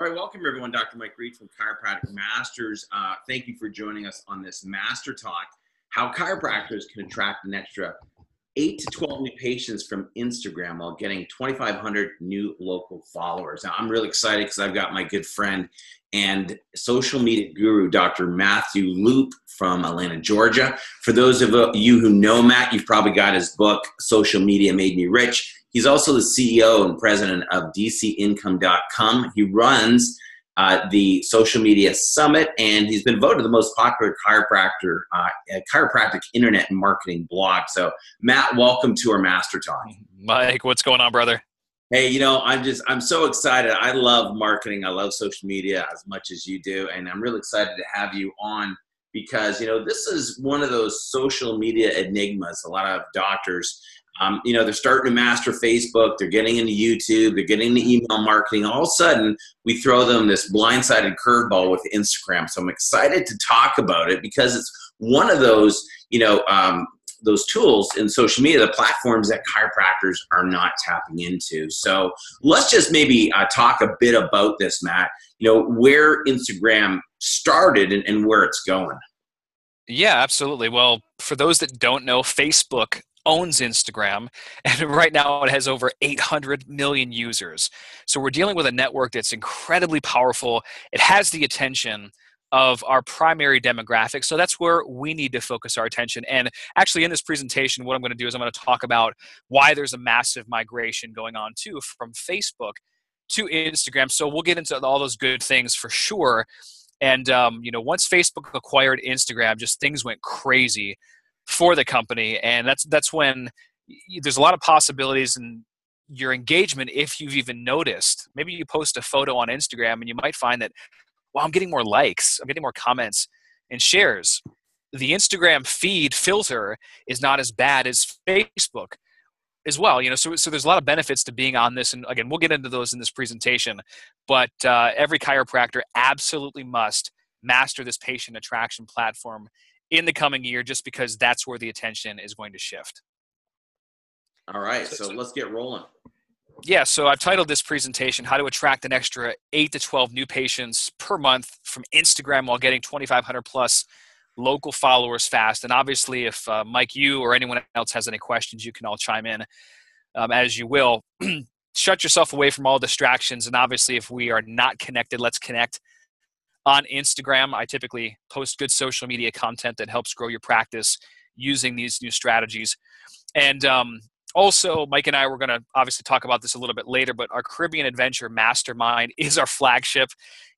All right, welcome everyone. Dr. Mike Reid from Chiropractic Masters. Thank you for joining us on this Master Talk, how chiropractors can attract an extra 8 to 12 new patients from Instagram while getting 2,500 new local followers. Now, I'm really excited because I've got my good friend and social media guru, Dr. Matthew Loop from Atlanta, Georgia. For those of you who know Matt, you've probably got his book, Social Media Made Me Rich. He's also the CEO and president of dcincome.com. He runs the Social Media Summit, and he's been voted the most popular chiropractor, chiropractic internet marketing blog. So, Matt, welcome to our Master Talk. Mike, what's going on, brother? Hey, you know, I'm so excited. I love marketing. I love social media as much as you do, and I'm really excited to have you on because, you know, this is one of those social media enigmas. A lot of doctors, you know, they're starting to master Facebook, they're getting into YouTube, they're getting into email marketing. All of a sudden, we throw them this blindsided curveball with Instagram. So I'm excited to talk about it because it's one of those, you know, those tools in social media, the platforms that chiropractors are not tapping into. So let's just maybe talk a bit about this, Matt, you know, where Instagram started and where it's going. Yeah, absolutely. Well, for those that don't know, Facebook owns Instagram, and right now it has over 800 million users. So we're dealing with a network that's incredibly powerful. It has the attention of our primary demographic, so that's where we need to focus our attention. And actually, in this presentation, what I'm going to do is I'm going to talk about why there's a massive migration going on too from Facebook to Instagram. So we'll get into all those good things for sure. And you know, once Facebook acquired Instagram, just things went crazy for the company, and that's when there's a lot of possibilities in your engagement. If you've even noticed, maybe you post a photo on Instagram and you might find that, wow, I'm getting more likes, I'm getting more comments and shares. The Instagram feed filter is not as bad as Facebook as well, you know, so there's a lot of benefits to being on this, and again, we'll get into those in this presentation, but every chiropractor absolutely must master this patient attraction platform in the coming year, just because that's where the attention is going to shift. All right, so let's get rolling. Yeah, so I've titled this presentation, How to Attract an Extra 8 to 12 New Patients Per Month from Instagram While Getting 2,500 Plus Local Followers Fast. And obviously, if Mike, you, or anyone else has any questions, you can all chime in as you will. Shut yourself away from all distractions. And obviously, if we are not connected, let's connect. On Instagram, I typically post good social media content that helps grow your practice using these new strategies. And also, Mike and I were going to obviously talk about this a little bit later, but our Caribbean Adventure Mastermind is our flagship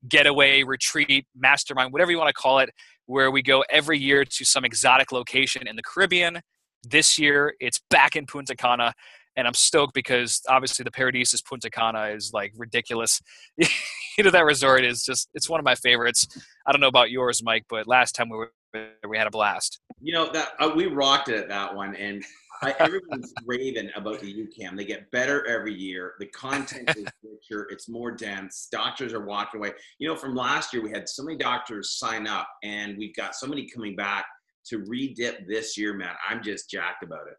getaway, retreat, mastermind, whatever you want to call it, where we go every year to some exotic location in the Caribbean. This year, it's back in Punta Cana. And I'm stoked because obviously the Paradisus Punta Cana is like ridiculous. You know, that resort is just, it's one of my favorites. I don't know about yours, Mike, but last time we were there, we had a blast. You know, that we rocked it at that one. And everyone's raving about the UCAM. They get better every year. The content is richer. It's more dense. Doctors are walking away. You know, from last year, we had so many doctors sign up, and we've got so many coming back to re-dip this year, Matt. I'm just jacked about it.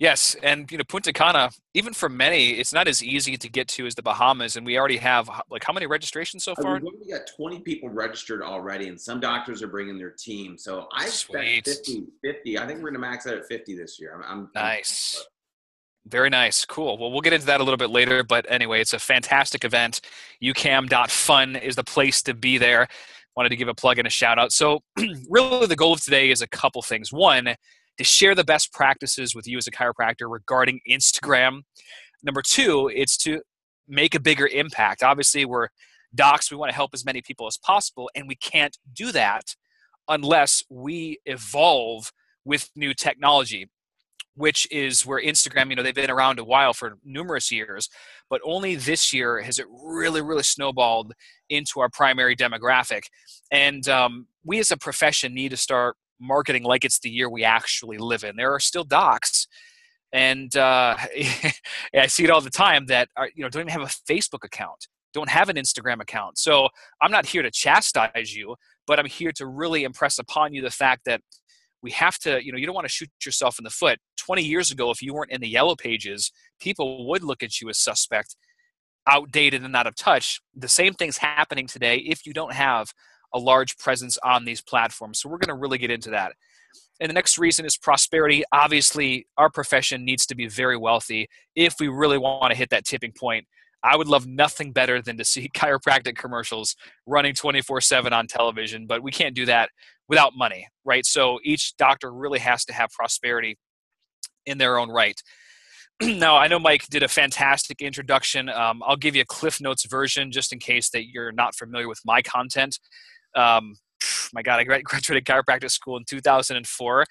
Yes, and you know, Punta Cana, even for many, it's not as easy to get to as the Bahamas, and we already have, like, how many registrations so far? We got 20 people registered already, and some doctors are bringing their team, so I expect 50. I think we're going to max out at 50 this year. I'm nice. Very nice. Cool. Well, we'll get into that a little bit later, but anyway, it's a fantastic event. UCAM.fun is the place to be there. Wanted to give a plug and a shout out. So really the goal of today is a couple things. One, to share the best practices with you as a chiropractor regarding Instagram. Number two, it's to make a bigger impact. Obviously, we're docs. We want to help as many people as possible, and we can't do that unless we evolve with new technology, which is where Instagram, you know, they've been around a while for numerous years, but only this year has it really, really snowballed into our primary demographic. And we as a profession need to start marketing like it's the year we actually live in. There are still docs, and I see it all the time, that are, you know, don't even have a Facebook account, don't have an Instagram account. So I'm not here to chastise you, but I'm here to really impress upon you the fact that we have to, you know, you don't want to shoot yourself in the foot. 20 years ago, if you weren't in the yellow pages, people would look at you as suspect. outdated and out of touch. The same thing's happening today if you don't have a large presence on these platforms. So we're going to really get into that. And the next reason is prosperity. Obviously, our profession needs to be very wealthy if we really want to hit that tipping point. I would love nothing better than to see chiropractic commercials running 24/7 on television, but we can't do that without money, right? So each doctor really has to have prosperity in their own right. Now, I know Mike did a fantastic introduction. I'll give you a Cliff Notes version just in case that you're not familiar with my content. My God, I graduated chiropractic school in 2004,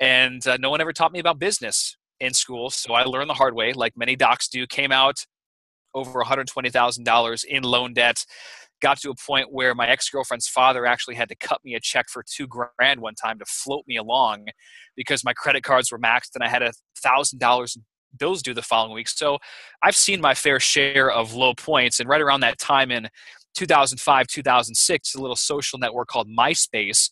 and no one ever taught me about business in school. So I learned the hard way, like many docs do. Came out over $120,000 in loan debt. Got to a point where my ex-girlfriend's father actually had to cut me a check for $2,000 one time to float me along because my credit cards were maxed and I had $1,000 in bills due the following week. So I've seen my fair share of low points. And right around that time in 2005, 2006, a little social network called MySpace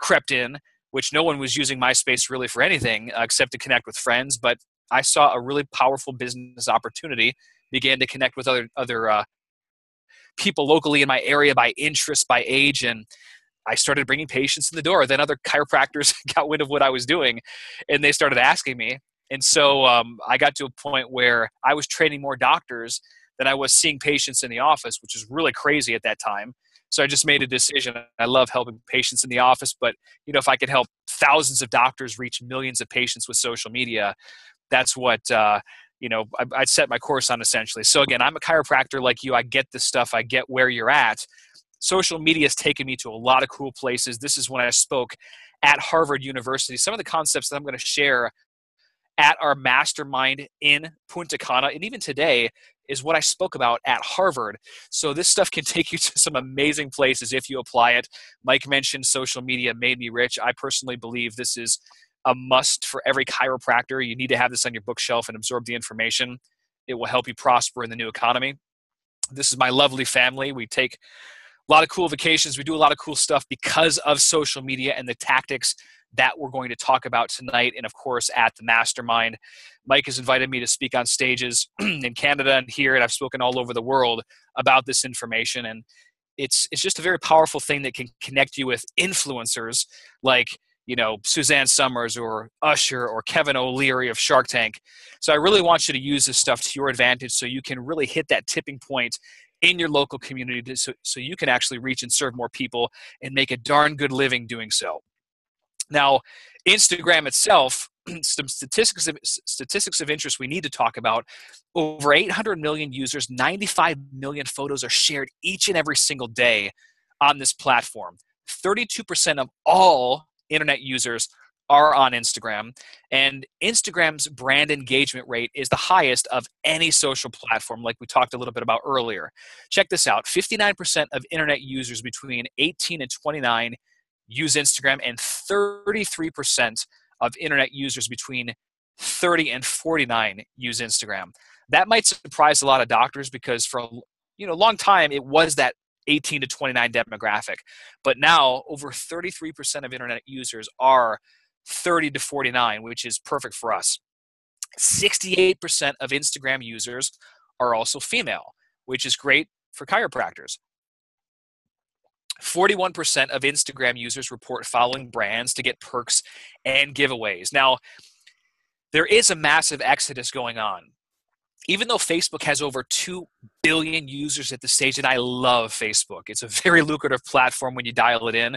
crept in, which no one was using MySpace really for anything except to connect with friends. But I saw a really powerful business opportunity, began to connect with other people locally in my area by interest, by age, and I started bringing patients in the door. Then other chiropractors got wind of what I was doing, and they started asking me. And so I got to a point where I was training more doctors than I was seeing patients in the office, which is really crazy at that time. So I just made a decision. I love helping patients in the office, but you know, if I could help thousands of doctors reach millions of patients with social media, that's what you know, I set my course on essentially. So again, I'm a chiropractor like you. I get this stuff. I get where you're at. Social media has taken me to a lot of cool places. This is when I spoke at Harvard University. Some of the concepts that I'm going to share at our mastermind in Punta Cana, and even today, is what I spoke about at Harvard. So this stuff can take you to some amazing places if you apply it. Mike mentioned Social Media Made Me Rich. I personally believe this is a must for every chiropractor. You need to have this on your bookshelf and absorb the information. It will help you prosper in the new economy. This is my lovely family. We take a lot of cool vacations. We do a lot of cool stuff because of social media and the tactics that we're going to talk about tonight. And of course, at the mastermind, Mike has invited me to speak on stages in Canada and here, and I've spoken all over the world about this information. And it's just a very powerful thing that can connect you with influencers like, you know, Suzanne Sommers or Usher or Kevin O'Leary of Shark Tank. So I really want you to use this stuff to your advantage so you can really hit that tipping point in your local community so you can actually reach and serve more people and make a darn good living doing so. Now, Instagram itself, some statistics of interest we need to talk about. Over 800 million users, 95 million photos are shared each and every single day on this platform. 32% of all internet users are on Instagram, and Instagram's brand engagement rate is the highest of any social platform, like we talked a little bit about earlier. Check this out. 59% of internet users between 18 and 29 use Instagram, and 33% of internet users between 30 and 49 use Instagram. That might surprise a lot of doctors because for a long time it was that 18 to 29 demographic. But now over 33% of internet users are 30 to 49, which is perfect for us. 68% of Instagram users are also female, which is great for chiropractors. 41% of Instagram users report following brands to get perks and giveaways. Now, there is a massive exodus going on. Even though Facebook has over 2 billion users at this stage, and I love Facebook, it's a very lucrative platform when you dial it in,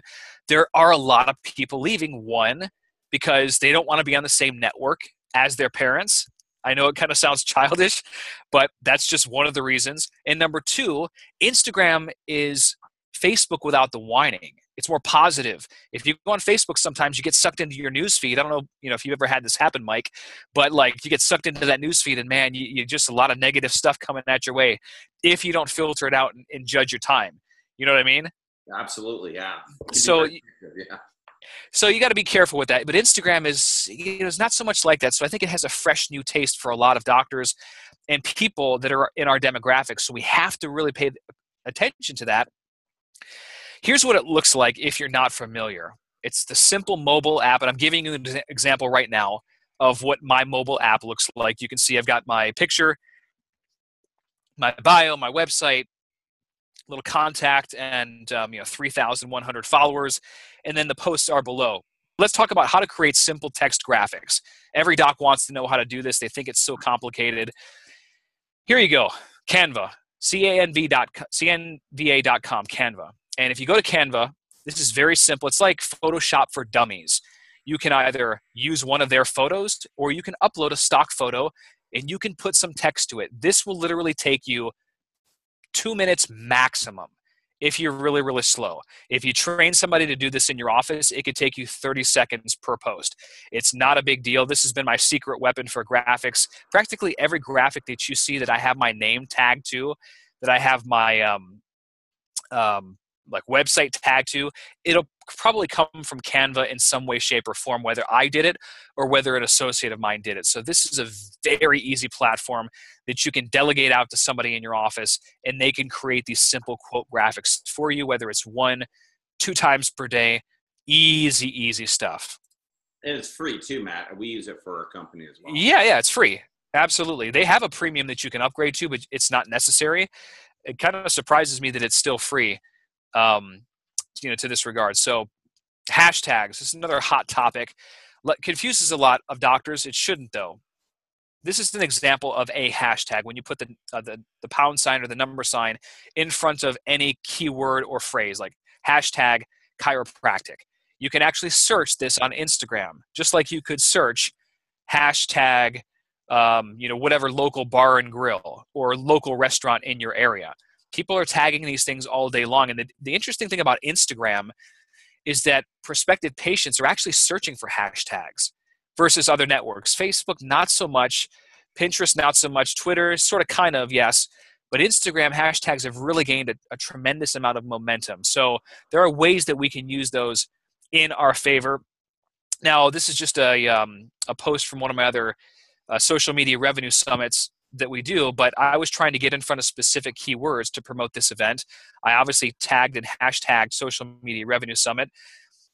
there are a lot of people leaving, one, because they don't want to be on the same network as their parents. I know it kind of sounds childish, but that's just one of the reasons. And number two, Instagram is Facebook without the whining. It's more positive. If you go on Facebook, sometimes you get sucked into your newsfeed. I don't know, if you've ever had this happen, Mike, but like you get sucked into that newsfeed and man, you just a lot of negative stuff coming at your way if you don't filter it out and judge your time. You know what I mean? Absolutely, yeah. So you got to be careful with that. But Instagram is, it's not so much like that. So I think it has a fresh new taste for a lot of doctors and people that are in our demographics. So we have to really pay attention to that. Here's what it looks like if you're not familiar. It's the simple mobile app, and I'm giving you an example right now of what my mobile app looks like. You can see I've got my picture, my bio, my website, little contact, and 3,100 followers. And then the posts are below. Let's talk about how to create simple text graphics. Every doc wants to know how to do this. They think it's so complicated. Here you go, Canva, canva.com, Canva. And if you go to Canva, this is very simple. It's like Photoshop for dummies. You can either use one of their photos or you can upload a stock photo and you can put some text to it. This will literally take you 2 minutes maximum. If you're really, really slow. If you train somebody to do this in your office, it could take you 30 seconds per post. It's not a big deal. This has been my secret weapon for graphics. Practically every graphic that you see that I have my name tagged to, that I have my like website tagged to, it'll probably come from Canva in some way, shape, or form, whether I did it or whether an associate of mine did it. So this is a very easy platform that you can delegate out to somebody in your office, and they can create these simple quote graphics for you, whether it's 1, 2 times per day. Easy, easy stuff. And it's free too, Matt. We use it for our company as well. Yeah, it's free. Absolutely. They have a premium that you can upgrade to, but it's not necessary. It kind of surprises me that it's still free. To this regard. So hashtags, this is another hot topic. Confuses a lot of doctors. It shouldn't though. This is an example of a hashtag. When you put the pound sign or the number sign in front of any keyword or phrase, like hashtag chiropractic, you can actually search this on Instagram, just like you could search hashtag, whatever local bar and grill or local restaurant in your area. People are tagging these things all day long. And the interesting thing about Instagram is that prospective patients are actually searching for hashtags versus other networks. Facebook, not so much. Pinterest, not so much. Twitter, sort of, kind of, yes. But Instagram hashtags have really gained a tremendous amount of momentum. So there are ways that we can use those in our favor. Now, this is just a post from one of my other social media revenue summits that we do, but I was trying to get in front of specific keywords to promote this event. I obviously tagged and hashtagged Social Media Revenue Summit.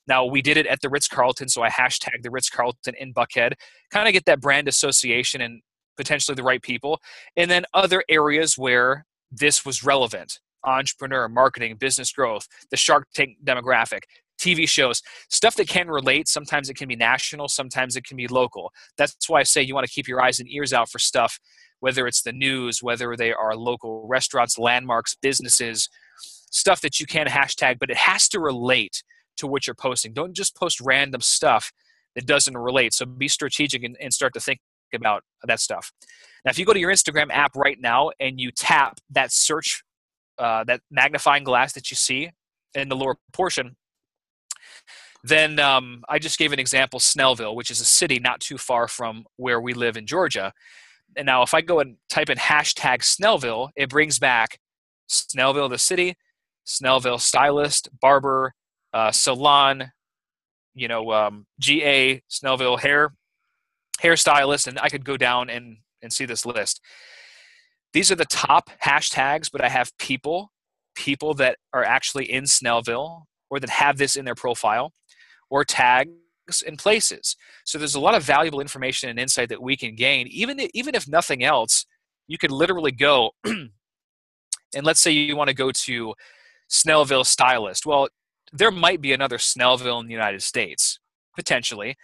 Now, we did it at the Ritz Carlton, so I hashtagged the Ritz Carlton in Buckhead, kind of get that brand association and potentially the right people. And then other areas where this was relevant: entrepreneur, marketing, business growth, the Shark Tank demographic, TV shows, stuff that can relate. Sometimes it can be national, sometimes it can be local. That's why I say you want to keep your eyes and ears out for stuff, whether it's the news, whether they are local restaurants, landmarks, businesses, stuff that you can hashtag, but it has to relate to what you're posting. Don't just post random stuff that doesn't relate. So be strategic and start to think about that stuff. Now, if you go to your Instagram app right now and you tap that search, that magnifying glass that you see in the lower portion, then I just gave an example, Snellville, which is a city not too far from where we live in Georgia. And now if I go and type in hashtag Snellville, it brings back Snellville, the city, Snellville stylist, barber, salon, GA, Snellville hairstylist, and I could go down and see this list. These are the top hashtags, but I have people that are actually in Snellville or that have this in their profile, or tags and places. So there's a lot of valuable information and insight that we can gain. Even if nothing else, you could literally go and let's say you want to go to Snellville stylist. Well, there might be another Snellville in the United States, potentially.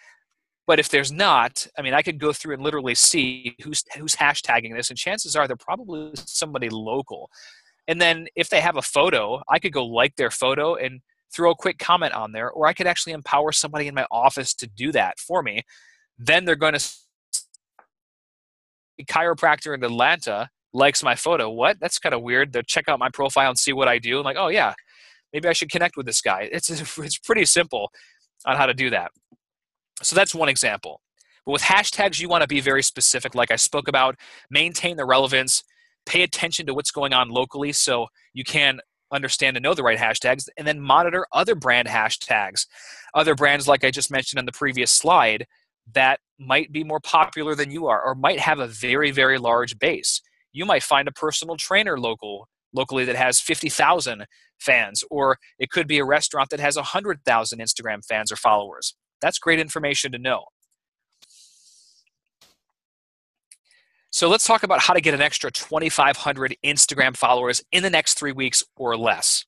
But if there's not, I mean, I could go through and literally see who's hashtagging this, and chances are they're probably somebody local. And then if they have a photo, I could go like their photo and throw a quick comment on there, or I could actually empower somebody in my office to do that for me. Then they're going to say, a chiropractor in Atlanta likes my photo. What? That's kind of weird. They'll check out my profile and see what I do. I'm like, oh yeah, maybe I should connect with this guy. It's pretty simple on how to do that. So that's one example. But with hashtags, you want to be very specific, like I spoke about. Maintain the relevance. Pay attention to what's going on locally so you can understand and know the right hashtags, and then monitor other brand hashtags. Other brands, like I just mentioned on the previous slide, that might be more popular than you are or might have a very, very large base. You might find a personal trainer locally that has 50,000 fans, or it could be a restaurant that has 100,000 Instagram fans or followers. That's great information to know. So let's talk about how to get an extra 2,500 Instagram followers in the next 3 weeks or less.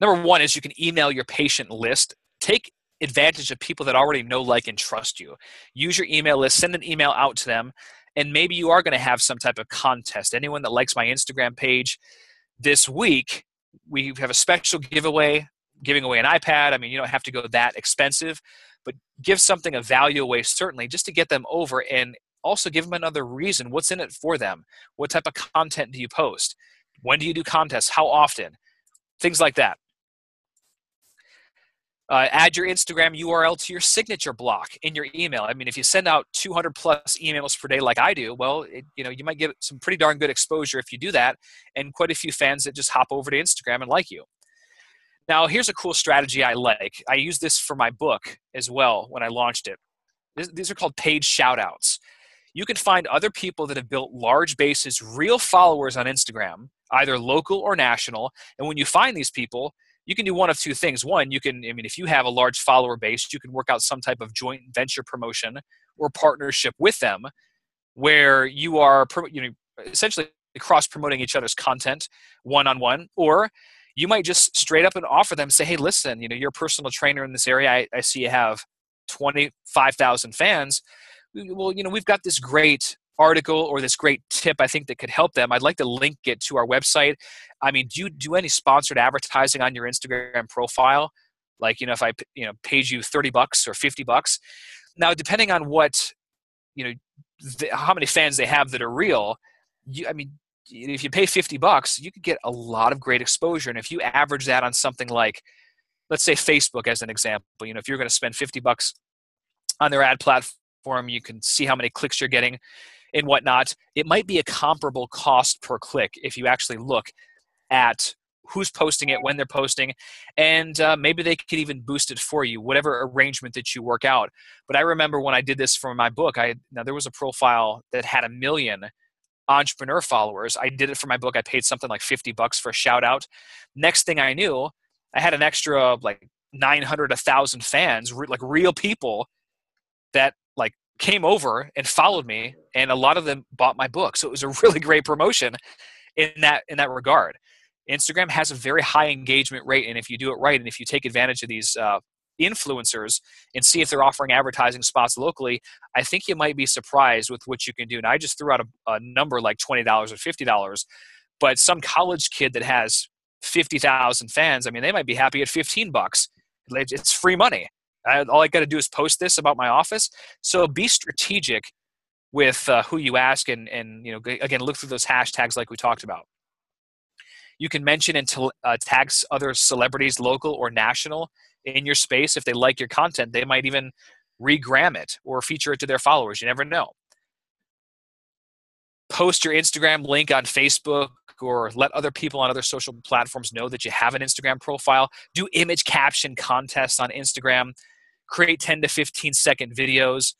Number one is you can email your patient list. Take advantage of people that already know, like, and trust you. Use your email list, send an email out to them, and maybe you are going to have some type of contest. Anyone that likes my Instagram page this week, we have a special giveaway, giving away an iPad. I mean, you don't have to go that expensive, but give something of value away, certainly, just to get them over, and also give them another reason. What's in it for them? What type of content do you post? When do you do contests? How often? Things like that. Add your Instagram URL to your signature block in your email. I mean, if you send out 200 plus emails per day like I do, well, you might get some pretty darn good exposure if you do that, and quite a few fans that just hop over to Instagram and like you. Now, here's a cool strategy I like. I use this for my book as well when I launched it. These are called page shoutouts. You can find other people that have built large bases, real followers on Instagram, either local or national, and when you find these people, you can do one of two things. One, you can, if you have a large follower base, you can work out some type of joint venture promotion or partnership with them where you are, essentially cross-promoting each other's content one-on-one, or you might just straight up and offer them, say, hey, listen, you're a personal trainer in this area. I see you have 25,000 fans. Well, we've got this great article or this great tip I think that could help them. I'd like to link it to our website. I mean, do you do any sponsored advertising on your Instagram profile? Like, if I, paid you $30 or $50. Now, depending on what, how many fans they have that are real, if you pay $50, you could get a lot of great exposure. And if you average that on something like, let's say Facebook as an example, if you're going to spend $50 on their ad platform, you can see how many clicks you're getting and whatnot. It might be a comparable cost per click if you actually look at who's posting it, when they're posting, and maybe they could even boost it for you, whatever arrangement that you work out. But I remember when I did this for my book, now there was a profile that had 1 million entrepreneur followers. I did it for my book. I paid something like $50 for a shout out. Next thing I knew, I had an extra like 900, 1,000 fans, like real people that like came over and followed me, and a lot of them bought my book. So it was a really great promotion in that regard. Instagram has a very high engagement rate, and if you do it right, and if you take advantage of these influencers and see if they're offering advertising spots locally, I think you might be surprised with what you can do. And I just threw out a number like $20 or $50, but some college kid that has 50,000 fans, they might be happy at $15. It's free money. All I got to do is post this about my office. So be strategic with who you ask, and again, look through those hashtags like we talked about. You can mention and tag other celebrities, local or national, in your space. If they like your content, they might even regram it or feature it to their followers. You never know. Post your Instagram link on Facebook, or let other people on other social platforms know that you have an Instagram profile. Do image caption contests on Instagram. Create 10 to 15-second videos.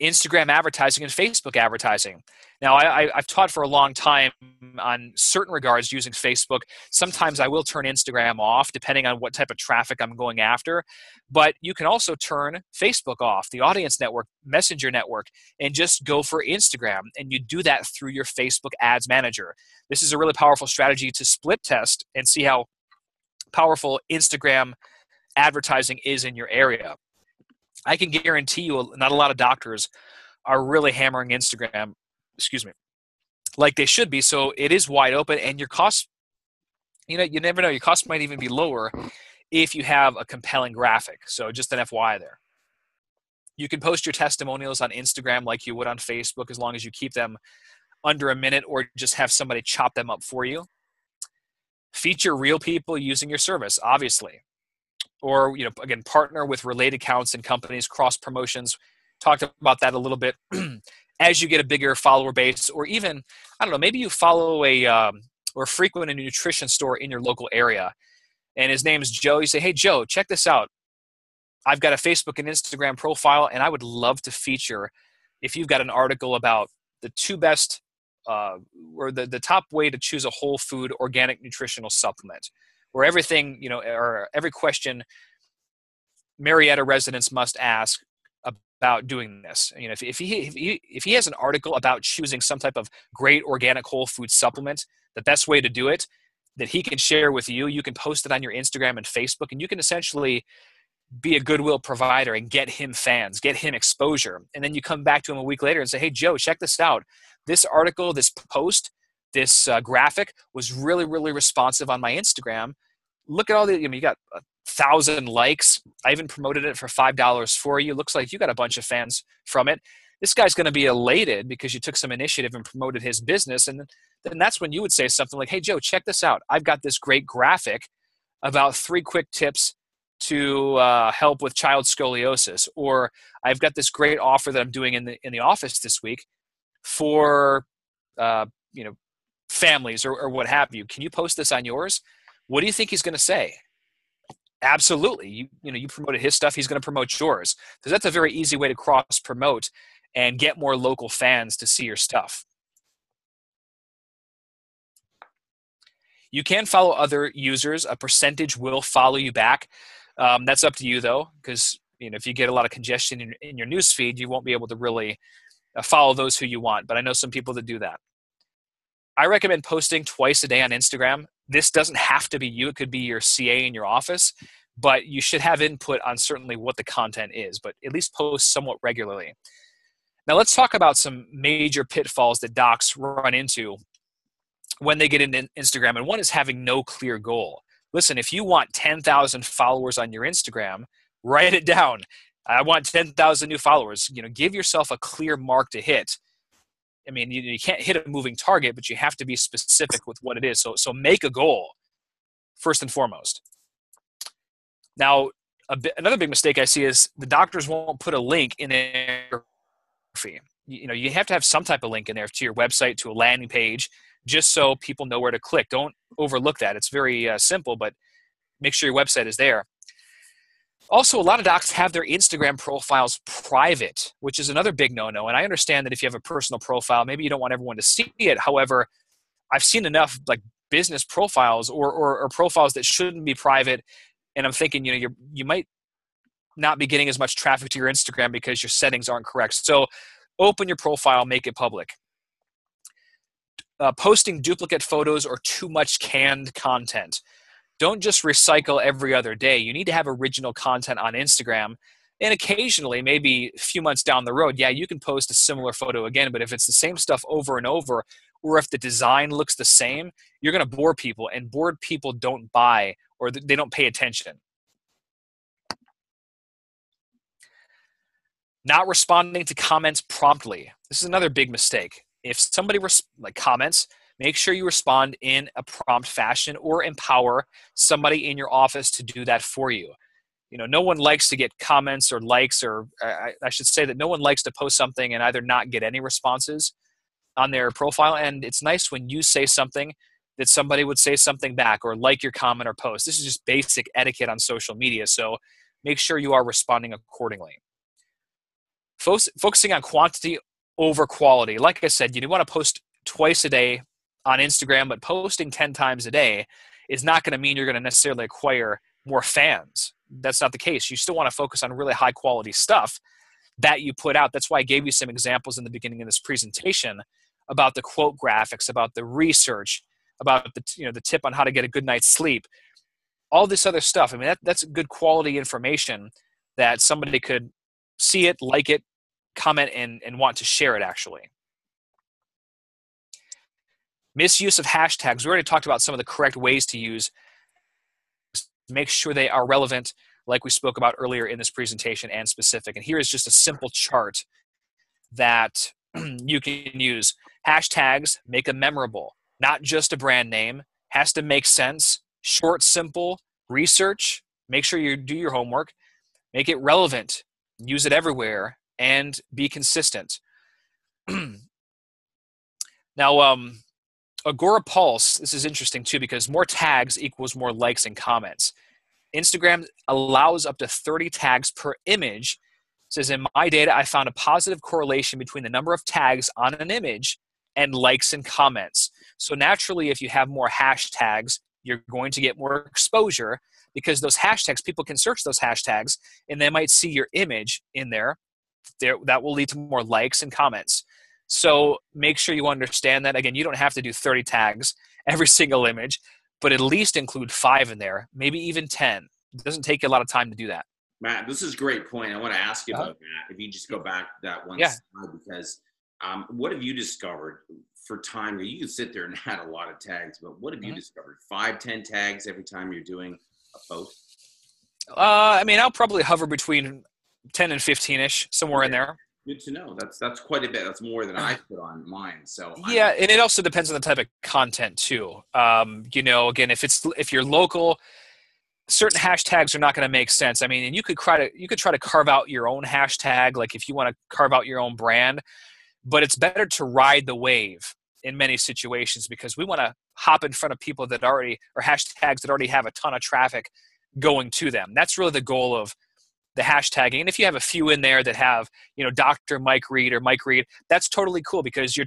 Instagram advertising and Facebook advertising. Now, I've taught for a long time on certain regards using Facebook. Sometimes I will turn Instagram off depending on what type of traffic I'm going after, but you can also turn Facebook off, the audience network, messenger network, and just go for Instagram, and you do that through your Facebook ads manager. This is a really powerful strategy to split test and see how powerful Instagram advertising is in your area. I can guarantee you not a lot of doctors are really hammering Instagram, like they should be. So it is wide open, and your costs, you never know. Your costs might even be lower if you have a compelling graphic. So just an FYI there. You can post your testimonials on Instagram like you would on Facebook, as long as you keep them under a minute or just have somebody chop them up for you. Feature real people using your service, obviously. Or, again, partner with related accounts and companies, cross promotions. Talked about that a little bit. As you get a bigger follower base, or even, I don't know, maybe you follow or frequent a nutrition store in your local area, and his name is Joe. You say, hey, Joe, check this out. I've got a Facebook and Instagram profile, and I would love to feature, if you've got an article about the two best or the top way to choose a whole food organic nutritional supplement. Where everything, or every question Marietta residents must ask about doing this. You know, if he has an article about choosing some type of great organic whole food supplement, the best way to do it, that he can share with you, you can post it on your Instagram and Facebook, and you can essentially be a goodwill provider and get him fans, get him exposure. And then you come back to him a week later and say, hey, Joe, check this out. This article, this post, this graphic was really, really responsive on my Instagram. Look at all the, I mean, you got 1,000 likes. I even promoted it for $5 for you. Looks like you got a bunch of fans from it. This guy's going to be elated because you took some initiative and promoted his business. And then that's when you would say something like, hey, Joe, check this out. I've got this great graphic about 3 quick tips to help with child scoliosis, or I've got this great offer that I'm doing in the office this week for families or what have you. Can you post this on yours? What do you think he's going to say? Absolutely. You promoted his stuff, he's going to promote yours. Because that's a very easy way to cross promote and get more local fans to see your stuff. You can follow other users. A percentage will follow you back. That's up to you though, because if you get a lot of congestion in your newsfeed, you won't be able to really follow those who you want. But I know some people that do that. I recommend posting twice a day on Instagram. This doesn't have to be you. It could be your CA in your office, but you should have input on certainly what the content is, but at least post somewhat regularly. Now let's talk about some major pitfalls that docs run into when they get into Instagram. And one is having no clear goal. Listen, if you want 10,000 followers on your Instagram, write it down. I want 10,000 new followers. Give yourself a clear mark to hit. I mean, you can't hit a moving target, but you have to be specific with what it is. So make a goal first and foremost. Now, another big mistake I see is the doctors won't put a link in their feed. You have to have some type of link in there to your website, to a landing page, just so people know where to click. Don't overlook that. It's very simple, but make sure your website is there. Also, a lot of docs have their Instagram profiles private, which is another big no-no. And I understand that if you have a personal profile, maybe you don't want everyone to see it. However, I've seen enough like business profiles or profiles that shouldn't be private. And I'm thinking, you might not be getting as much traffic to your Instagram because your settings aren't correct. So open your profile, make it public. Posting duplicate photos or too much canned content. Don't just recycle every other day. You need to have original content on Instagram. And occasionally, maybe a few months down the road, yeah, you can post a similar photo again, but if it's the same stuff over and over, or if the design looks the same, you're going to bore people, and bored people don't buy, or they don't pay attention. Not responding to comments promptly. This is another big mistake. If somebody comments, make sure you respond in a prompt fashion or empower somebody in your office to do that for you. No one likes to get comments or likes, or I should say that no one likes to post something and either not get any responses on their profile. And it's nice when you say something that somebody would say something back or like your comment or post. This is just basic etiquette on social media. So make sure you are responding accordingly. Focusing on quantity over quality. Like I said, you want to post twice a day on Instagram, but posting 10 times a day is not going to mean you're going to necessarily acquire more fans. That's not the case. You still want to focus on really high quality stuff that you put out. That's why I gave you some examples in the beginning of this presentation about the quote graphics, about the research, about the tip on how to get a good night's sleep, all this other stuff. I mean, that's good quality information that somebody could see it, like it, comment, and want to share it actually. Misuse of hashtags. We already talked about some of the correct ways to use. Make sure they are relevant, like we spoke about earlier in this presentation, and specific. And here is just a simple chart that you can use. Hashtags, make them memorable. Not just a brand name. Has to make sense. Short, simple. Research. Make sure you do your homework. Make it relevant. Use it everywhere. And be consistent. Now, Agora Pulse, this is interesting too, because more tags equals more likes and comments. Instagram allows up to 30 tags per image. It says, in my data, I found a positive correlation between the number of tags on an image and likes and comments. So naturally, if you have more hashtags, you're going to get more exposure because those hashtags, people can search those hashtags and they might see your image in there that will lead to more likes and comments. So make sure you understand that. Again, you don't have to do 30 tags every single image, but at least include 5 in there, maybe even 10. It doesn't take you a lot of time to do that. Matt, this is a great point. I want to ask you about that. If you just go back that one slide, because what have you discovered for time where you sit there and had a lot of tags, but what have you discovered? 5, 10 tags every time you're doing a post? I mean, I'll probably hover between 10 and 15-ish, somewhere in there. Good to know. That's quite a bit. That's more than I put on mine. So yeah, and it also depends on the type of content too. You know, again, if you're local, certain hashtags are not going to make sense. I mean, and you could try to carve out your own hashtag, like if you want to carve out your own brand. But it's better to ride the wave in many situations, because we want to hop in front of people that already or hashtags that already have a ton of traffic going to them. That's really the goal of the hashtagging. And if you have a few in there that have, you know, Dr. Mike Reid or Mike Reid, that's totally cool, because you're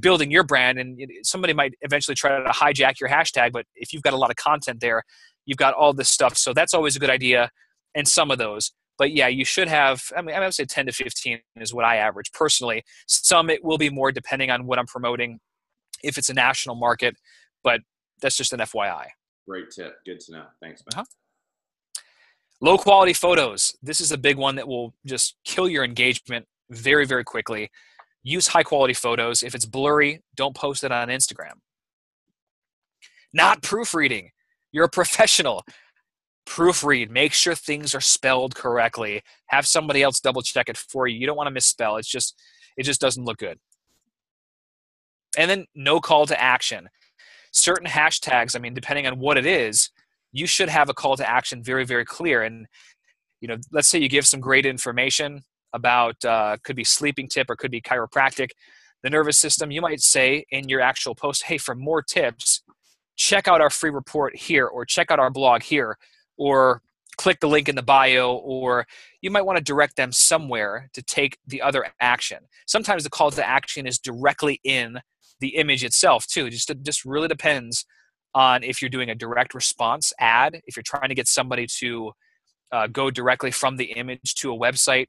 building your brand, and somebody might eventually try to hijack your hashtag. But if you've got a lot of content there, you've got all this stuff. So that's always a good idea in some of those. But yeah, you should have, I would say 10 to 15 is what I average personally. Some it will be more depending on what I'm promoting, if it's a national market, but that's just an FYI. Great tip. Good to know. Thanks, man. Low quality photos. This is a big one that will just kill your engagement very, very quickly. Use high quality photos. If it's blurry, don't post it on Instagram. Not proofreading. You're a professional. Proofread. Make sure things are spelled correctly. Have somebody else double check it for you. You don't want to misspell. It just doesn't look good. And then no call to action. Certain hashtags, I mean, depending on what it is, you should have a call to action very, very clear. And, you know, let's say you give some great information about, could be sleeping tip or could be chiropractic, the nervous system. You might say in your actual post, hey, for more tips, check out our free report here, or check out our blog here, or click the link in the bio, or you might want to direct them somewhere to take the other action. Sometimes the call to action is directly in the image itself too. It just really depends on if you're doing a direct response ad, if you're trying to get somebody to go directly from the image to a website,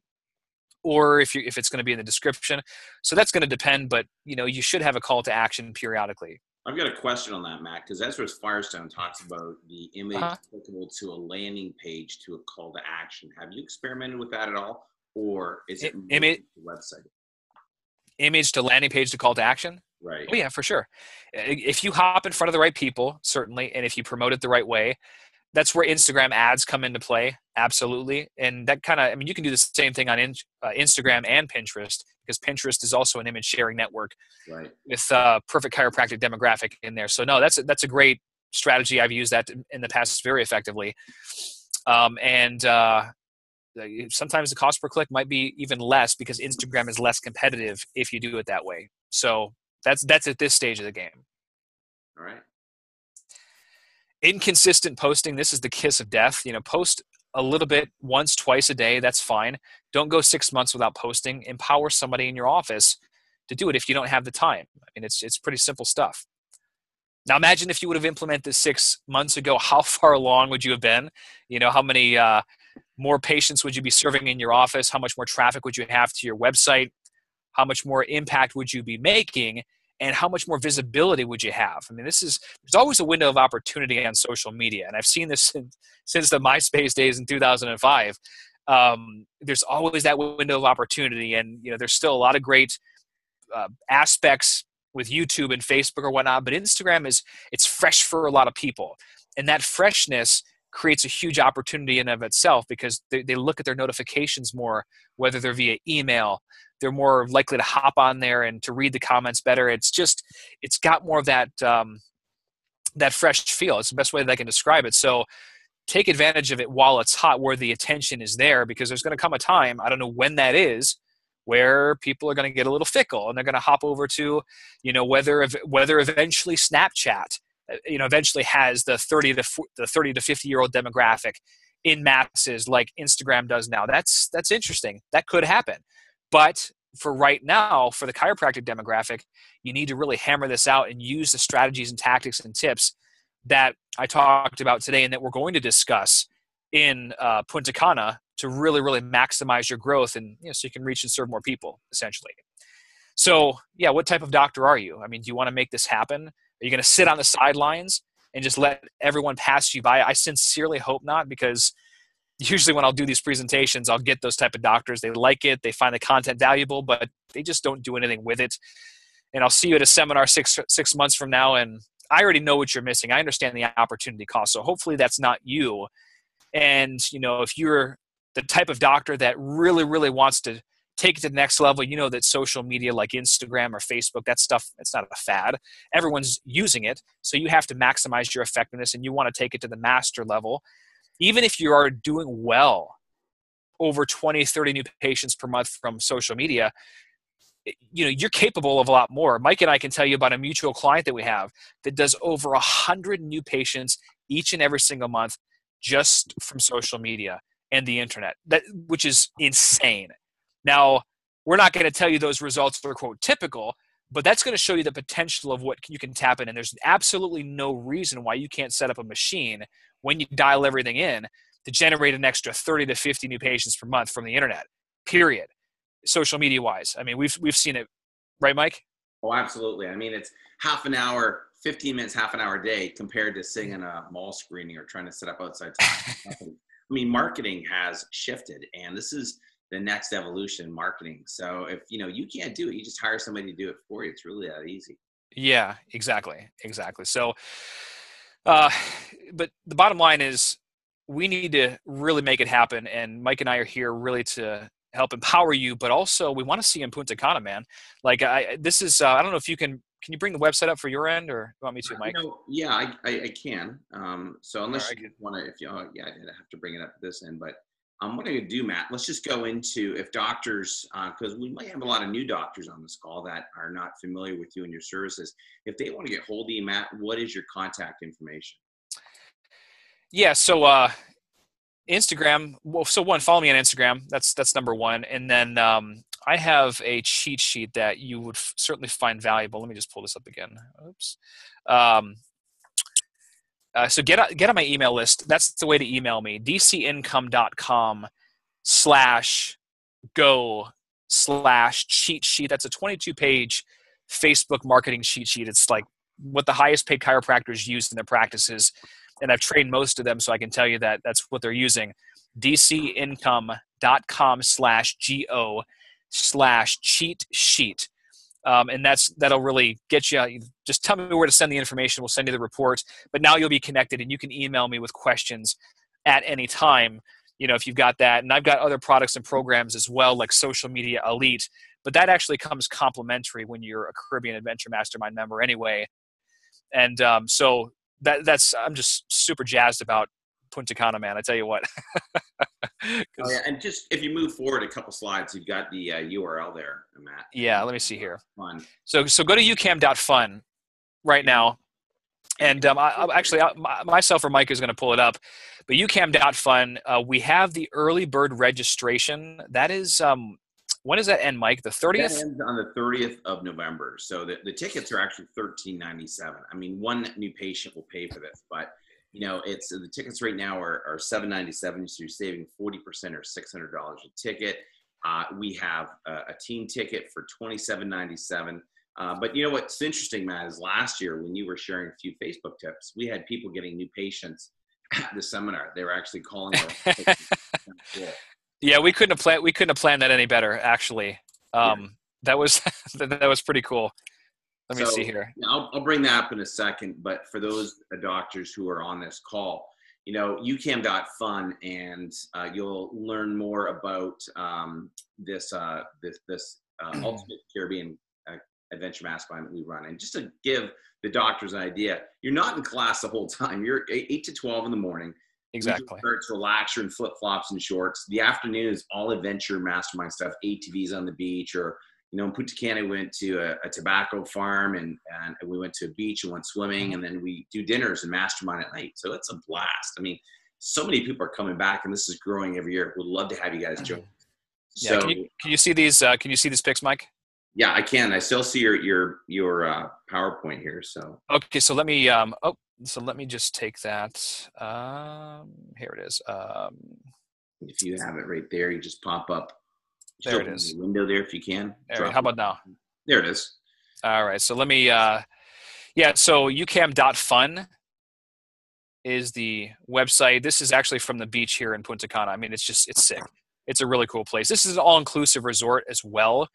or if it's going to be in the description. So that's going to depend, but you know, you should have a call to action periodically. I've got a question on that, Matt, because Ezra Firestone talks about the image applicable to a landing page to a call to action. Have you experimented with that at all, or is it image to website? Image to landing page to call to action? Right. Oh, yeah, for sure. If you hop in front of the right people, certainly, and if you promote it the right way, that's where Instagram ads come into play. Absolutely. And that kind of, I mean, you can do the same thing on Instagram and Pinterest, because Pinterest is also an image sharing network with perfect chiropractic demographic in there. So no, that's a great strategy. I've used that in the past very effectively. Sometimes the cost per click might be even less, because Instagram is less competitive if you do it that way. So that's at this stage of the game. All right. Inconsistent posting. This is the kiss of death. You know, post a little bit once, twice a day. That's fine. Don't go 6 months without posting. Empower somebody in your office to do it if you don't have the time. I mean, it's pretty simple stuff. Now imagine if you would have implemented this 6 months ago, how far along would you have been? You know, how many more patients would you be serving in your office? How much more traffic would you have to your website? How much more impact would you be making? And how much more visibility would you have? I mean, there's always a window of opportunity on social media. And I've seen this since the MySpace days in 2005. There's always that window of opportunity. And, you know, there's still a lot of great aspects with YouTube and Facebook or whatnot, but Instagram it's fresh for a lot of people. And that freshness creates a huge opportunity in and of itself, because they look at their notifications more, whether they're via email. They're more likely to hop on there and to read the comments better. It's got more of that fresh feel. It's the best way that I can describe it. So take advantage of it while it's hot, where the attention is there, because there's going to come a time, I don't know when that is, where people are going to get a little fickle, and they're going to hop over to, you know, whether eventually Snapchat, you know, eventually has the 30 to 50-year-old demographic in masses like Instagram does now. That's interesting. That could happen. But for right now, for the chiropractic demographic, you need to really hammer this out and use the strategies and tactics and tips that I talked about today and that we're going to discuss in Punta Cana to really, really maximize your growth, and so you can reach and serve more people, essentially. So yeah, what type of doctor are you? I mean, do you want to make this happen? Are you going to sit on the sidelines and just let everyone pass you by? I sincerely hope not, because usually when I'll do these presentations, I'll get those type of doctors. They like it. They find the content valuable, but they just don't do anything with it. And I'll see you at a seminar six months from now, and I already know what you're missing. I understand the opportunity cost. So hopefully that's not you. And, if you're the type of doctor that really, really wants to take it to the next level, you know that social media like Instagram or Facebook, that stuff, it's not a fad. Everyone's using it. So you have to maximize your effectiveness, and you want to take it to the master level. Even if you are doing well, over 20, 30 new patients per month from social media, you're capable of a lot more. Mike and I can tell you about a mutual client that we have that does over 100 new patients each and every single month just from social media and the internet, which is insane. Now, we're not going to tell you those results are, quote, typical, but that's going to show you the potential of what you can tap in. And there's absolutely no reason why you can't set up a machine when you dial everything in to generate an extra 30 to 50 new patients per month from the internet, period. Social media wise. I mean, we've seen it, right, Mike? Oh, absolutely. I mean, it's half an hour, 15 minutes, half an hour a day compared to sitting in a mall screening or trying to set up outside. I mean, marketing has shifted, and this is the next evolution in marketing. So if, you can't do it, you just hire somebody to do it for you. It's really that easy. Yeah, exactly. Exactly. So, but the bottom line is we need to really make it happen. And Mike and I are here really to help empower you, but also we want to see in Punta Cana, man. Like this is, I don't know if you can you bring the website up for your end, or you want me to, Mike? Yeah, I can. So unless you want to, I have to bring it up at this end, but what I'm going to do, Matt, let's just go into if doctors, because we might have a lot of new doctors on this call that are not familiar with you and your services. If they want to get hold of you, Matt, what is your contact information? Yeah. So, Instagram. Well, so one, follow me on Instagram. That's number one. And then I have a cheat sheet that you would certainly find valuable. Let me just pull this up again. Oops. So get on my email list. That's the way to email me. dcincome.com/go/cheat sheet. That's a 22-page Facebook marketing cheat sheet. It's like what the highest paid chiropractors use in their practices. And I've trained most of them, so I can tell you that that's what they're using. dcincome.com/go/cheat sheet. And that'll really get you. Just tell me where to send the information. We'll send you the report, but now you'll be connected and you can email me with questions at any time. If you've got that, and I've got other products and programs as well, like Social Media Elite, but that actually comes complimentary when you're a Caribbean Adventure Mastermind member anyway. And, so that's I'm just super jazzed about Punta Cana, man. I tell you what. And just if you move forward a couple slides, you've got the URL there, Matt. Yeah, let me see here. Fun. So go to UCAM.fun right now, and myself or Mike is going to pull it up. But UCAM.fun, we have the early bird registration. That is when does that end, Mike? The 30th? That ends on the 30th of November. So the tickets are actually $13.97. I mean, one new patient will pay for this, but it's the tickets right now are $7.97. So you're saving 40% or $600 a ticket. We have a team ticket for $27.97. But what's interesting, Matt, is last year when you were sharing a few Facebook tips, we had people getting new patients at the seminar. They were actually calling our Yeah, we couldn't have planned that any better, actually. That was pretty cool. Let me see here. I'll bring that up in a second, but for those doctors who are on this call, UCAM.fun, and you'll learn more about this ultimate Caribbean Adventure Mastermind that we run. And just to give the doctors an idea, you're not in class the whole time. You're 8 to 12 in the morning. Exactly. It's relaxer and flip-flops and shorts. The afternoon is all adventure mastermind stuff, ATVs on the beach, or, in Punta Cana, we went to a tobacco farm, and we went to a beach and went swimming, and then we do dinners and mastermind at night. So it's a blast. I mean, so many people are coming back, and this is growing every year. We'd love to have you guys join. Yeah, so, can you see these? Can you see these pics, Mike? Yeah, I can. I still see your PowerPoint here. So okay, so let me. So let me just take that. Here it is. If you have it right there, you just pop up. Just there it is. The window there if you can. Right, how about now? There it is. All right. So let me, so UCAM.fun is the website. This is actually from the beach here in Punta Cana. I mean, it's sick. It's a really cool place. This is an all-inclusive resort as well,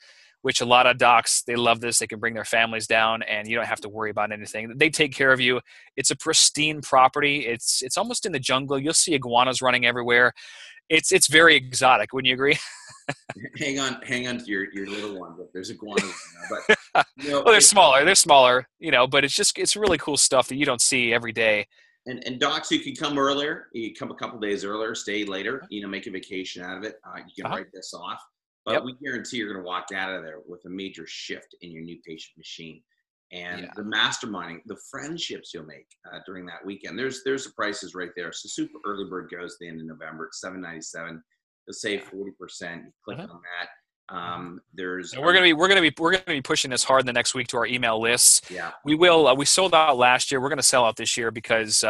which a lot of docs, they love this. They can bring their families down and you don't have to worry about anything. They take care of you. It's a pristine property. It's almost in the jungle. You'll see iguanas running everywhere. It's very exotic. Wouldn't you agree? hang on to your little one, but there's iguanas now, but well, they're smaller, but it's really cool stuff that you don't see every day. And docs, you can come earlier, you come a couple days earlier, stay later, make a vacation out of it. You can write this off, but we guarantee you're going to walk out of there with a major shift in your new patient machine and the masterminding, the friendships you'll make during that weekend. There's the prices right there. So super early bird goes the end of November, it's $7.97. They'll save 40%. You click on that. We're gonna be pushing this hard in the next week to our email lists. Yeah, we will. We sold out last year. We're gonna sell out this year because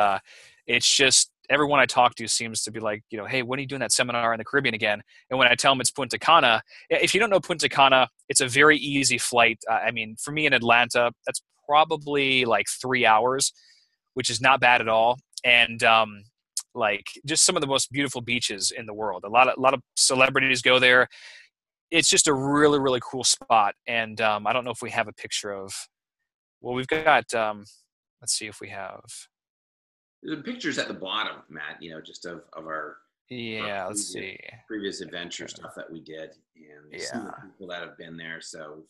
it's just everyone I talk to seems to be like, hey, when are you doing that seminar in the Caribbean again? And when I tell them it's Punta Cana, if you don't know Punta Cana, it's a very easy flight. I mean, for me in Atlanta, that's probably like 3 hours, which is not bad at all. And like just some of the most beautiful beaches in the world. A lot of celebrities go there. It's just a really, really cool spot. And I don't know if we have a picture of, well, we've got, let's see if we have. The picture's at the bottom, Matt, just of our previous adventure stuff that we did. And some people that have been there. So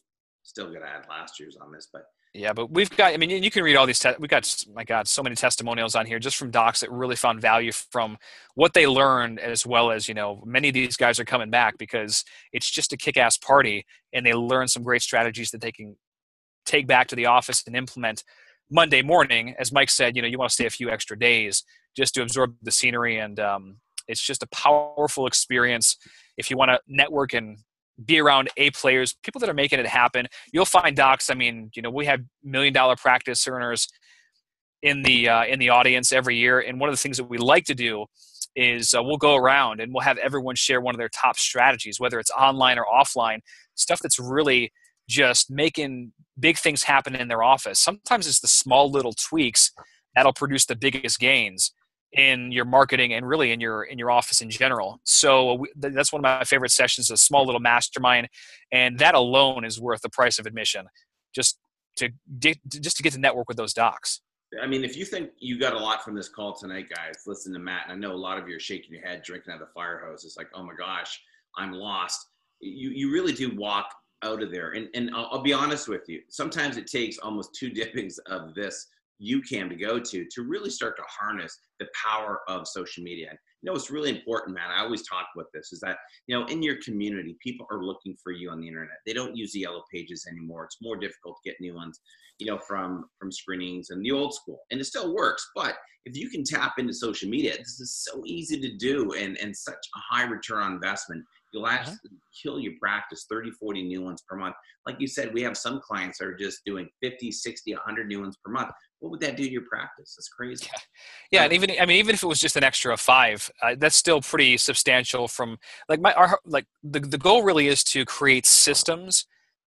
still going to add last year's on this, but. Yeah, but we've got, I mean, you can read all these, we've got, my God, so many testimonials on here just from docs that really found value from what they learned, as well as, many of these guys are coming back because it's just a kick-ass party and they learn some great strategies that they can take back to the office and implement Monday morning. As Mike said, you want to stay a few extra days just to absorb the scenery, and it's just a powerful experience. If you want to network and be around A players, people that are making it happen. You'll find docs. I mean, we have $1 million practice earners in the audience every year. And one of the things that we like to do is we'll go around and we'll have everyone share one of their top strategies, whether it's online or offline, stuff that's really just making big things happen in their office. Sometimes it's the small little tweaks that'll produce the biggest gains in your marketing and really in your office in general. So that's one of my favorite sessions, a small little mastermind. And that alone is worth the price of admission just to get to network with those docs. I mean, if you think you got a lot from this call tonight, guys, listen to Matt. And I know a lot of you are shaking your head, drinking out of the fire hose. It's like, oh my gosh, I'm lost. You really do walk out of there. And I'll be honest with you. Sometimes it takes almost two dippings of this UCAM to go to really start to harness the power of social media. It's really important, man. I always talk about this, is that, in your community, people are looking for you on the internet. They don't use the yellow pages anymore. It's more difficult to get new ones, from screenings and the old school. And it still works, but if you can tap into social media, this is so easy to do and such a high return on investment. You'll actually kill your practice, 30, 40 new ones per month. Like you said, we have some clients that are just doing 50, 60, 100 new ones per month. What would that do to your practice? That's crazy. Yeah. And even if it was just an extra 5, that's still pretty substantial. From the goal really is to create systems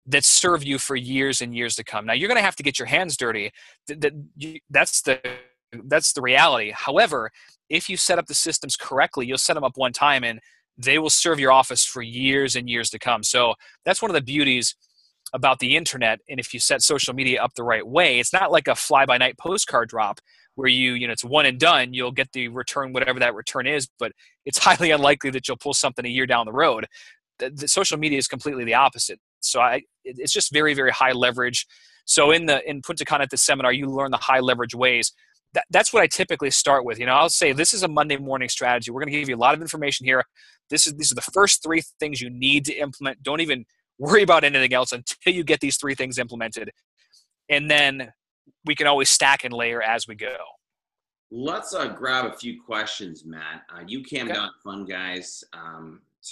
that serve you for years and years to come. Now you're going to have to get your hands dirty. That's the reality. However, if you set up the systems correctly, you'll set them up one time and they will serve your office for years and years to come. So that's one of the beauties about the internet. And if you set social media up the right way, it's not like a fly by night postcard drop where it's one and done. You'll get the return, whatever that return is, but it's highly unlikely that you'll pull something a year down the road. The social media is completely the opposite. So it's just very, very high leverage. So in Punta Cana at the seminar, you learn the high leverage ways. That's what I typically start with. I'll say, this is a Monday morning strategy. We're going to give you a lot of information here. These are the first 3 things you need to implement. Don't even worry about anything else until you get these 3 things implemented. And then we can always stack and layer as we go. Let's grab a few questions, Matt. UCAM.fun, guys,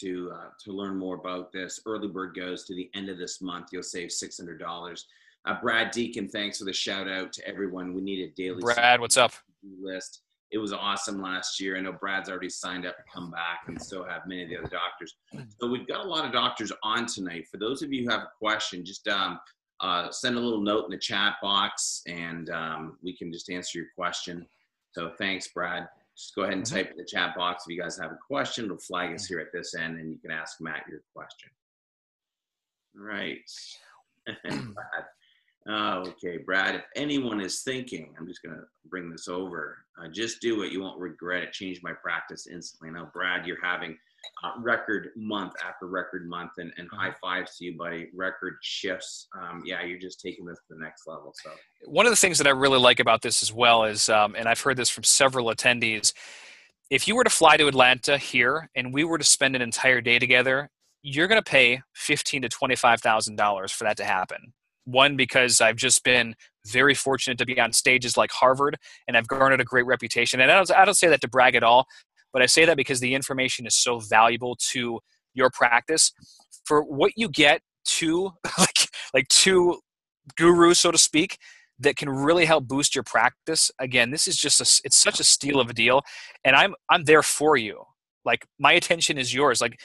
to learn more about this. Early bird goes to the end of this month. You'll save $600. Brad Deacon, thanks for the shout out to everyone. We need a daily Brad, what's up? List. It was awesome last year. I know Brad's already signed up to come back, and so have many of the other doctors. So we've got a lot of doctors on tonight. For those of you who have a question, just send a little note in the chat box, and we can just answer your question. So thanks, Brad. Just go ahead and type in the chat box if you guys have a question. It'll flag us here at this end, and you can ask Matt your question. All right. Okay, Brad, if anyone is thinking, I'm just going to bring this over, just do it. You won't regret it. Change my practice instantly. Now, Brad, you're having record month after record month, and high fives to you, buddy. Record shifts. Yeah, you're just taking this to the next level. So one of the things that I really like about this as well is, and I've heard this from several attendees, if you were to fly to Atlanta here and we were to spend an entire day together, you're going to pay $15,000 to $25,000 for that to happen. One, because I've just been very fortunate to be on stages like Harvard, and I've garnered a great reputation. And I don't say that to brag at all, but I say that because the information is so valuable to your practice. For what you get, two gurus, so to speak, that can really help boost your practice. Again, this is just it's such a steal of a deal, and I'm there for you. Like, my attention is yours. Like,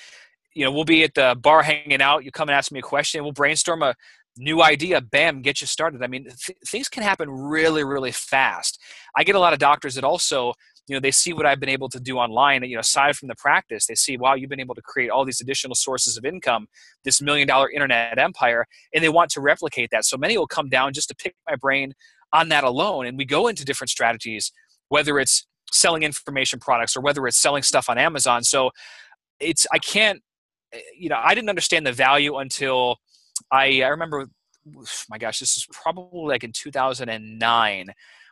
you know, we'll be at the bar hanging out. You come and ask me a question. We'll brainstorm a new idea, bam, get you started. I mean, things can happen really, really fast. I get a lot of doctors that also, you know, they see what I've been able to do online, you know, aside from the practice, they see, wow, you've been able to create all these additional sources of income, this $1 million internet empire, and they want to replicate that. So many will come down just to pick my brain on that alone. And we go into different strategies, whether it's selling information products or whether it's selling stuff on Amazon. So it's, I can't, you know, I didn't understand the value until I remember, oh my gosh, this is probably like in 2009,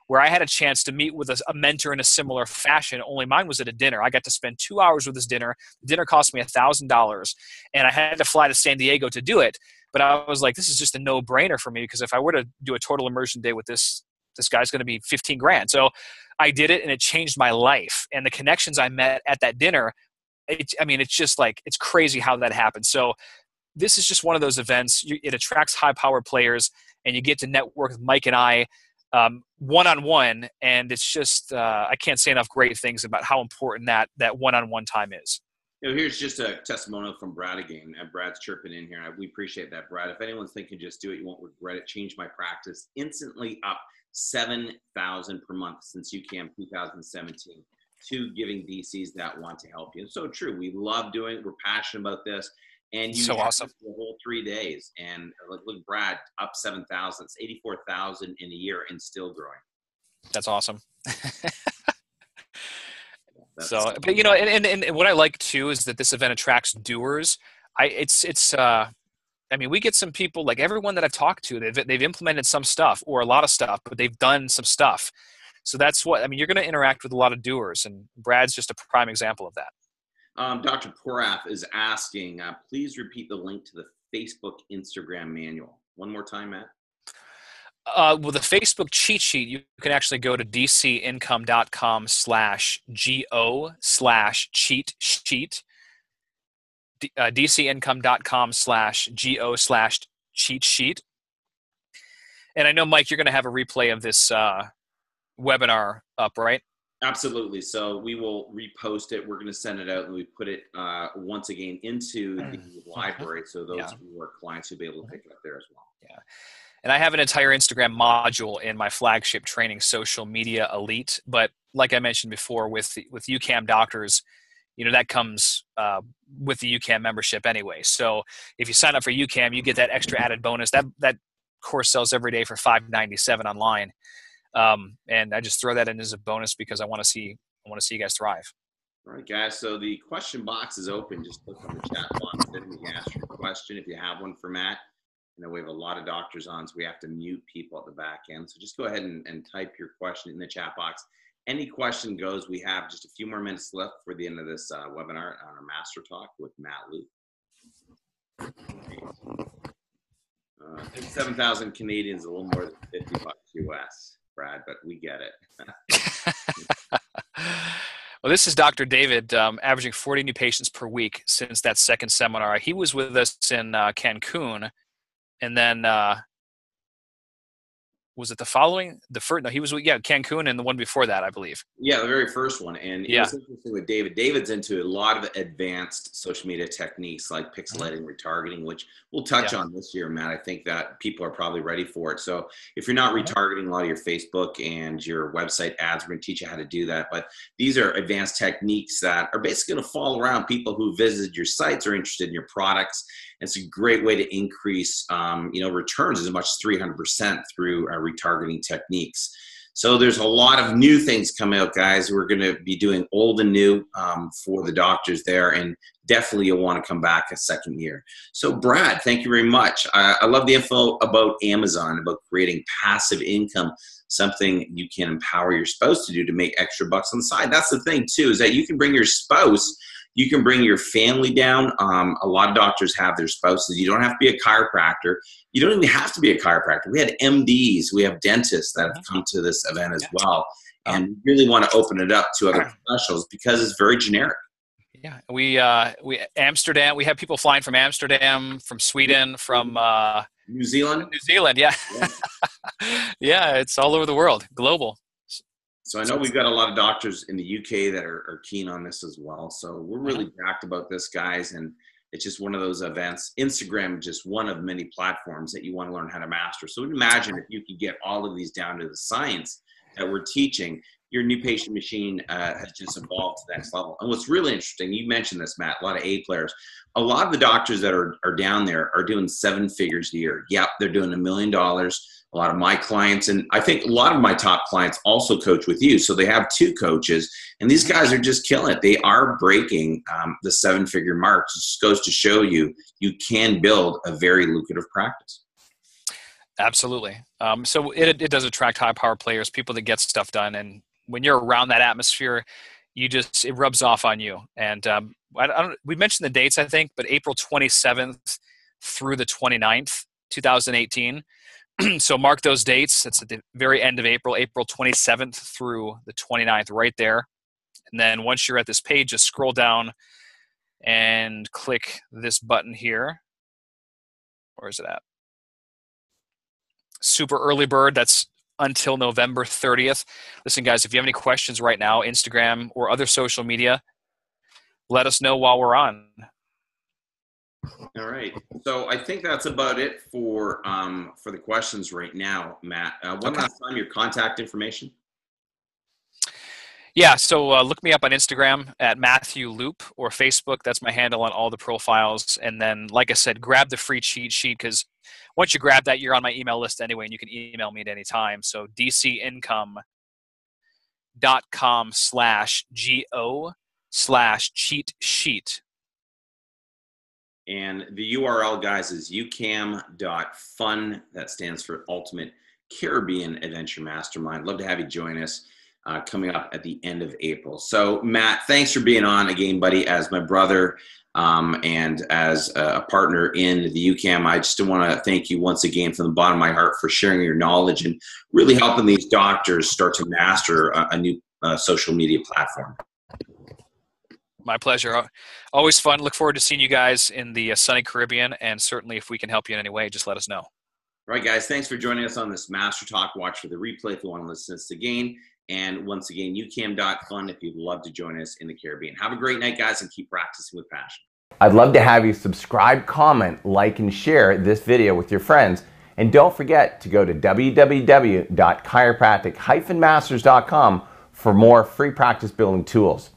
where I had a chance to meet with a mentor in a similar fashion, only mine was at a dinner. I got to spend 2 hours with this dinner. The dinner cost me $1,000, and I had to fly to San Diego to do it. But I was like, this is just a no-brainer for me, because if I were to do a total immersion day with this guy's going to be 15 grand. So I did it, and it changed my life. And the connections I met at that dinner, I mean, it's just like, it's crazy how that happened. So this is just one of those events. It attracts high-powered players, and you get to network with Mike and I one-on-one, and it's just I can't say enough great things about how important that one-on-one time is. You know, here's just a testimonial from Brad again. Brad's chirping in here. We appreciate that, Brad. If anyone's thinking, just do it. You won't regret it. Change my practice. Instantly up $7,000 per month since UCAM 2017. Two giving DCs that want to help you. It's so true. We love doing it. We're passionate about this. And you so awesome the whole 3 days, and look, Brad, up 7,000. It's 84,000 in a year, and still growing. That's awesome. So, but you know, and what I like too is that this event attracts doers. I mean, we get some people, like everyone that I've talked to, they've implemented some stuff or a lot of stuff, but they've done some stuff. So that's what I mean. You're going to interact with a lot of doers, and Brad's just a prime example of that. Dr. Porath is asking, please repeat the link to the Facebook Instagram manual. One more time, Matt. Well, the Facebook cheat sheet, you can actually go to dcincome.com/go/cheat sheet. dcincome.com/go/cheat sheet. And I know, Mike, you're going to have a replay of this webinar up, right? Absolutely. So we will repost it. We're going to send it out, and we put it once again into the library. So those who are clients will be able to pick it up there as well. Yeah. And I have an entire Instagram module in my flagship training, Social Media Elite. But like I mentioned before, with UCAM doctors, you know, that comes with the UCAM membership anyway. So if you sign up for UCAM, you get that extra added bonus. That course sells every day for $5.97 online. And I just throw that in as a bonus because I want to see you guys thrive. All right, guys. So the question box is open. Just click on the chat box and you can ask your question if you have one for Matt. You know, we have a lot of doctors on, so we have to mute people at the back end. So just go ahead and type your question in the chat box. Any question goes. We have just a few more minutes left for the end of this webinar on our master talk with Matt Loop. $7,000 Canadians, a little more than $50 US. Brad, but we get it. Well, this is Dr. David, averaging 40 new patients per week since that second seminar. He was with us in Cancun, and then was it the following, the first, no, he was, yeah, Cancun and the one before that, I believe. Yeah, the very first one. And yeah, it's interesting with David. David's into a lot of advanced social media techniques like pixelating, retargeting, which we'll touch on this year, Matt. I think that people are probably ready for it. So if you're not retargeting a lot of your Facebook and your website ads, we're going to teach you how to do that. But these are advanced techniques that are basically going to fall around people who visited your sites or interested in your products. It's a great way to increase, you know, returns as much as 300% through retargeting techniques. So there's a lot of new things coming out, guys. We're going to be doing old and new for the doctors there, and definitely you'll want to come back a second year. So Brad, thank you very much. I love the info about Amazon, about creating passive income, something you can empower your spouse to do to make extra bucks on the side. That's the thing too, is that you can bring your spouse. You can bring your family down. A lot of doctors have their spouses. You don't have to be a chiropractor. You don't even have to be a chiropractor. We had MDs. We have dentists that have come to this event as well. And we really want to open it up to other professionals because it's very generic. Yeah. We Amsterdam, we have people flying from Amsterdam, from Sweden, from New Zealand. New Zealand, yeah. Yeah, it's all over the world, global. So I know we've got a lot of doctors in the UK that are keen on this as well. So we're really jacked about this, guys. And it's just one of those events. Instagram, just one of many platforms that you want to learn how to master. So imagine if you could get all of these down to the science that we're teaching, your new patient machine has just evolved to the next level. And what's really interesting, you mentioned this, Matt, a lot of A players. A lot of the doctors that are down there are doing seven figures a year. Yep, they're doing $1 million. A lot of my clients, and I think a lot of my top clients also coach with you. So they have two coaches, and these guys are just killing it. They are breaking the seven-figure mark. It just goes to show you, you can build a very lucrative practice. Absolutely. So it does attract high-power players, people that get stuff done. And when you're around that atmosphere, you just, it rubs off on you. And we mentioned the dates, I think, but April 27th through the 29th, 2018. So mark those dates. It's at the very end of April, April 27th through the 29th, right there. And then once you're at this page, just scroll down and click this button here. Where is it at? Super early bird. That's until November 30th. Listen, guys, if you have any questions right now, Instagram or other social media, let us know while we're on. All right. So I think that's about it for the questions right now, Matt. One last time, your contact information. Yeah. So look me up on Instagram at Matthew Loop or Facebook. That's my handle on all the profiles. And then, like I said, grab the free cheat sheet, because once you grab that, you're on my email list anyway, and you can email me at any time. So dcincome.com/go/cheat sheet. And the URL, guys, is UCAM.fun. That stands for Ultimate Caribbean Adventure Mastermind. Love to have you join us coming up at the end of April. So, Matt, thanks for being on again, buddy, as my brother and as a partner in the UCAM. I just want to thank you once again from the bottom of my heart for sharing your knowledge and really helping these doctors start to master a new social media platform. My pleasure. Always fun. Look forward to seeing you guys in the sunny Caribbean. And certainly if we can help you in any way, just let us know. All right, guys. Thanks for joining us on this Master Talk. Watch for the replay if you want to listen to this again. And once again, ucam.fun if you'd love to join us in the Caribbean. Have a great night, guys, and keep practicing with passion. I'd love to have you subscribe, comment, like, and share this video with your friends. And don't forget to go to www.chiropractic-masters.com for more free practice building tools.